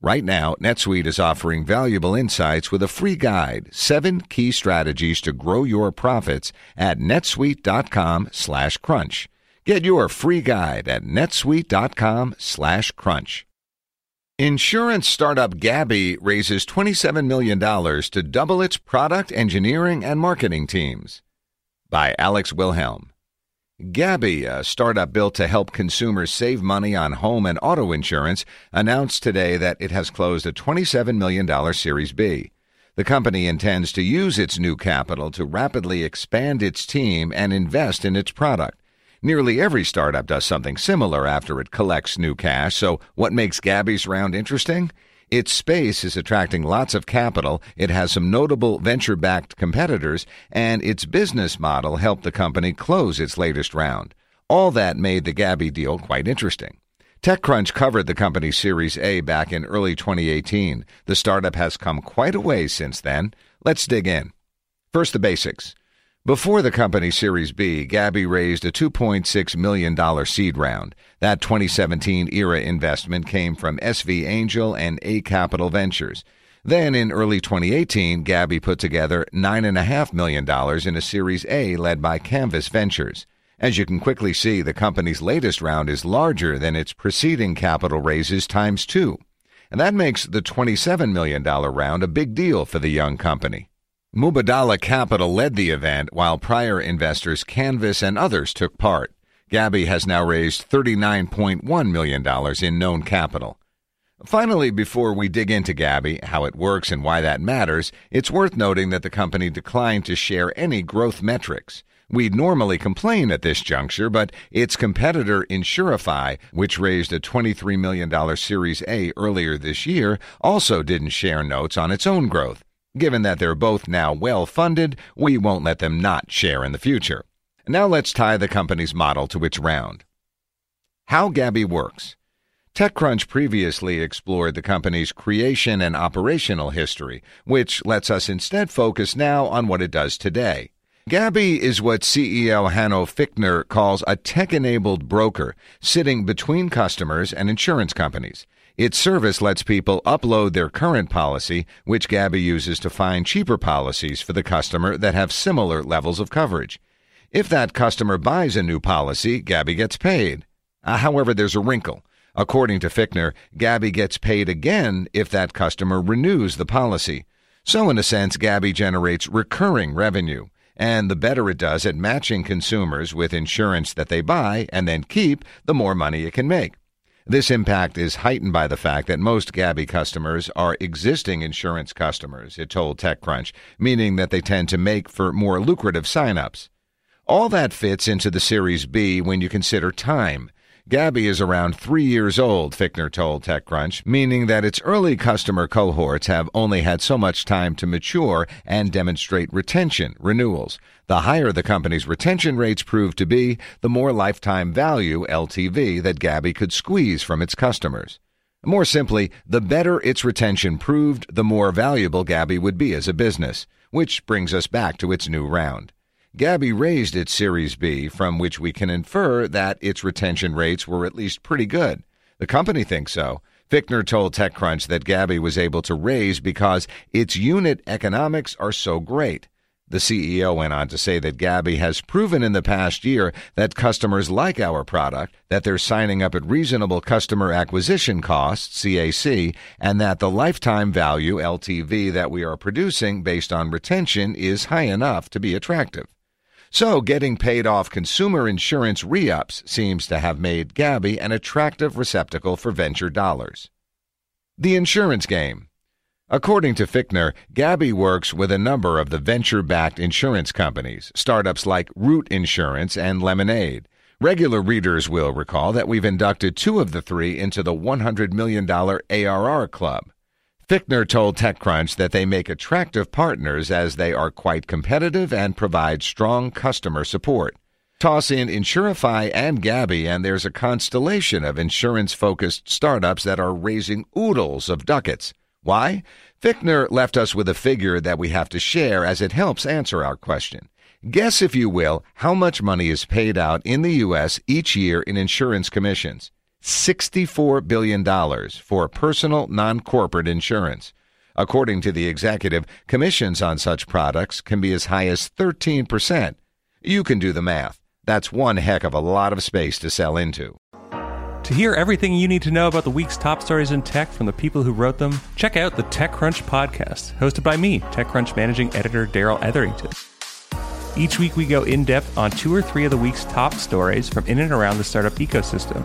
Right now, NetSuite is offering valuable insights with a free guide, 7 key strategies to grow your profits at netsuite.com/crunch. Get your free guide at netsuite.com/crunch. Insurance startup Gabi raises $27 million to double its product engineering and marketing teams. By Alex Wilhelm. Gabi, a startup built to help consumers save money on home and auto insurance, announced today that it has closed a $27 million Series B. The company intends to use its new capital to rapidly expand its team and invest in its product. Nearly every startup does something similar after it collects new cash, so what makes Gabi's round interesting? Its space is attracting lots of capital, it has some notable venture-backed competitors, and its business model helped the company close its latest round. All that made the Gabi deal quite interesting. TechCrunch covered the company's Series A back in early 2018. The startup has come quite a way since then. Let's dig in. First, the basics. Before the company's Series B, Gabi raised a $2.6 million seed round. That 2017-era investment came from SV Angel and A Capital Ventures. Then, in early 2018, Gabi put together $9.5 million in a Series A led by Canvas Ventures. As you can quickly see, the company's latest round is larger than its preceding capital raises times 2. And that makes the $27 million round a big deal for the young company. Mubadala Capital led the event, while prior investors Canvas and others took part. Gabi has now raised $39.1 million in known capital. Finally, before we dig into Gabi, how it works and why that matters, it's worth noting that the company declined to share any growth metrics. We'd normally complain at this juncture, but its competitor Insurify, which raised a $23 million Series A earlier this year, also didn't share notes on its own growth. Given that they're both now well-funded, we won't let them not share in the future. Now let's tie the company's model to its round. How Gabi works. TechCrunch previously explored the company's creation and operational history, which lets us instead focus now on what it does today. Gabi is what CEO Hanno Fichtner calls a tech-enabled broker, sitting between customers and insurance companies. Its service lets people upload their current policy, which Gabi uses to find cheaper policies for the customer that have similar levels of coverage. If that customer buys a new policy, Gabi gets paid. However, there's a wrinkle. According to Fichtner, Gabi gets paid again if that customer renews the policy. So in a sense, Gabi generates recurring revenue. And the better it does at matching consumers with insurance that they buy and then keep, the more money it can make. This impact is heightened by the fact that most Gabi customers are existing insurance customers, it told TechCrunch, meaning that they tend to make for more lucrative signups. All that fits into the Series B when you consider time. Gabi is around 3 years old, Fichtner told TechCrunch, meaning that its early customer cohorts have only had so much time to mature and demonstrate retention, renewals. The higher the company's retention rates prove to be, the more lifetime value, LTV, that Gabi could squeeze from its customers. More simply, the better its retention proved, the more valuable Gabi would be as a business, which brings us back to its new round. Gabi raised its Series B, from which we can infer that its retention rates were at least pretty good. The company thinks so. Fichtner told TechCrunch that Gabi was able to raise because its unit economics are so great. The CEO went on to say that Gabi has proven in the past year that customers like our product, that they're signing up at reasonable customer acquisition costs, CAC, and that the lifetime value, LTV, that we are producing based on retention is high enough to be attractive. So getting paid off consumer insurance re-ups seems to have made Gabi an attractive receptacle for venture dollars. The insurance game. According to Fichtner, Gabi works with a number of the venture-backed insurance companies, startups like Root Insurance and Lemonade. Regular readers will recall that we've inducted two of the three into the $100 million ARR club. Fichtner told TechCrunch that they make attractive partners as they are quite competitive and provide strong customer support. Toss in Insurify and Gabi, and there's a constellation of insurance-focused startups that are raising oodles of ducats. Why? Fichtner left us with a figure that we have to share as it helps answer our question. Guess, if you will, how much money is paid out in the U.S. each year in insurance commissions. $64 billion for personal non-corporate insurance. According to the executive, commissions on such products can be as high as 13%. You can do the math. That's one heck of a lot of space to sell into. To hear everything you need to know about the week's top stories in tech from the people who wrote them, check out the TechCrunch podcast, hosted by me, TechCrunch managing editor Daryl Etherington. Each week we go in-depth on two or three of the week's top stories from in and around the startup ecosystem,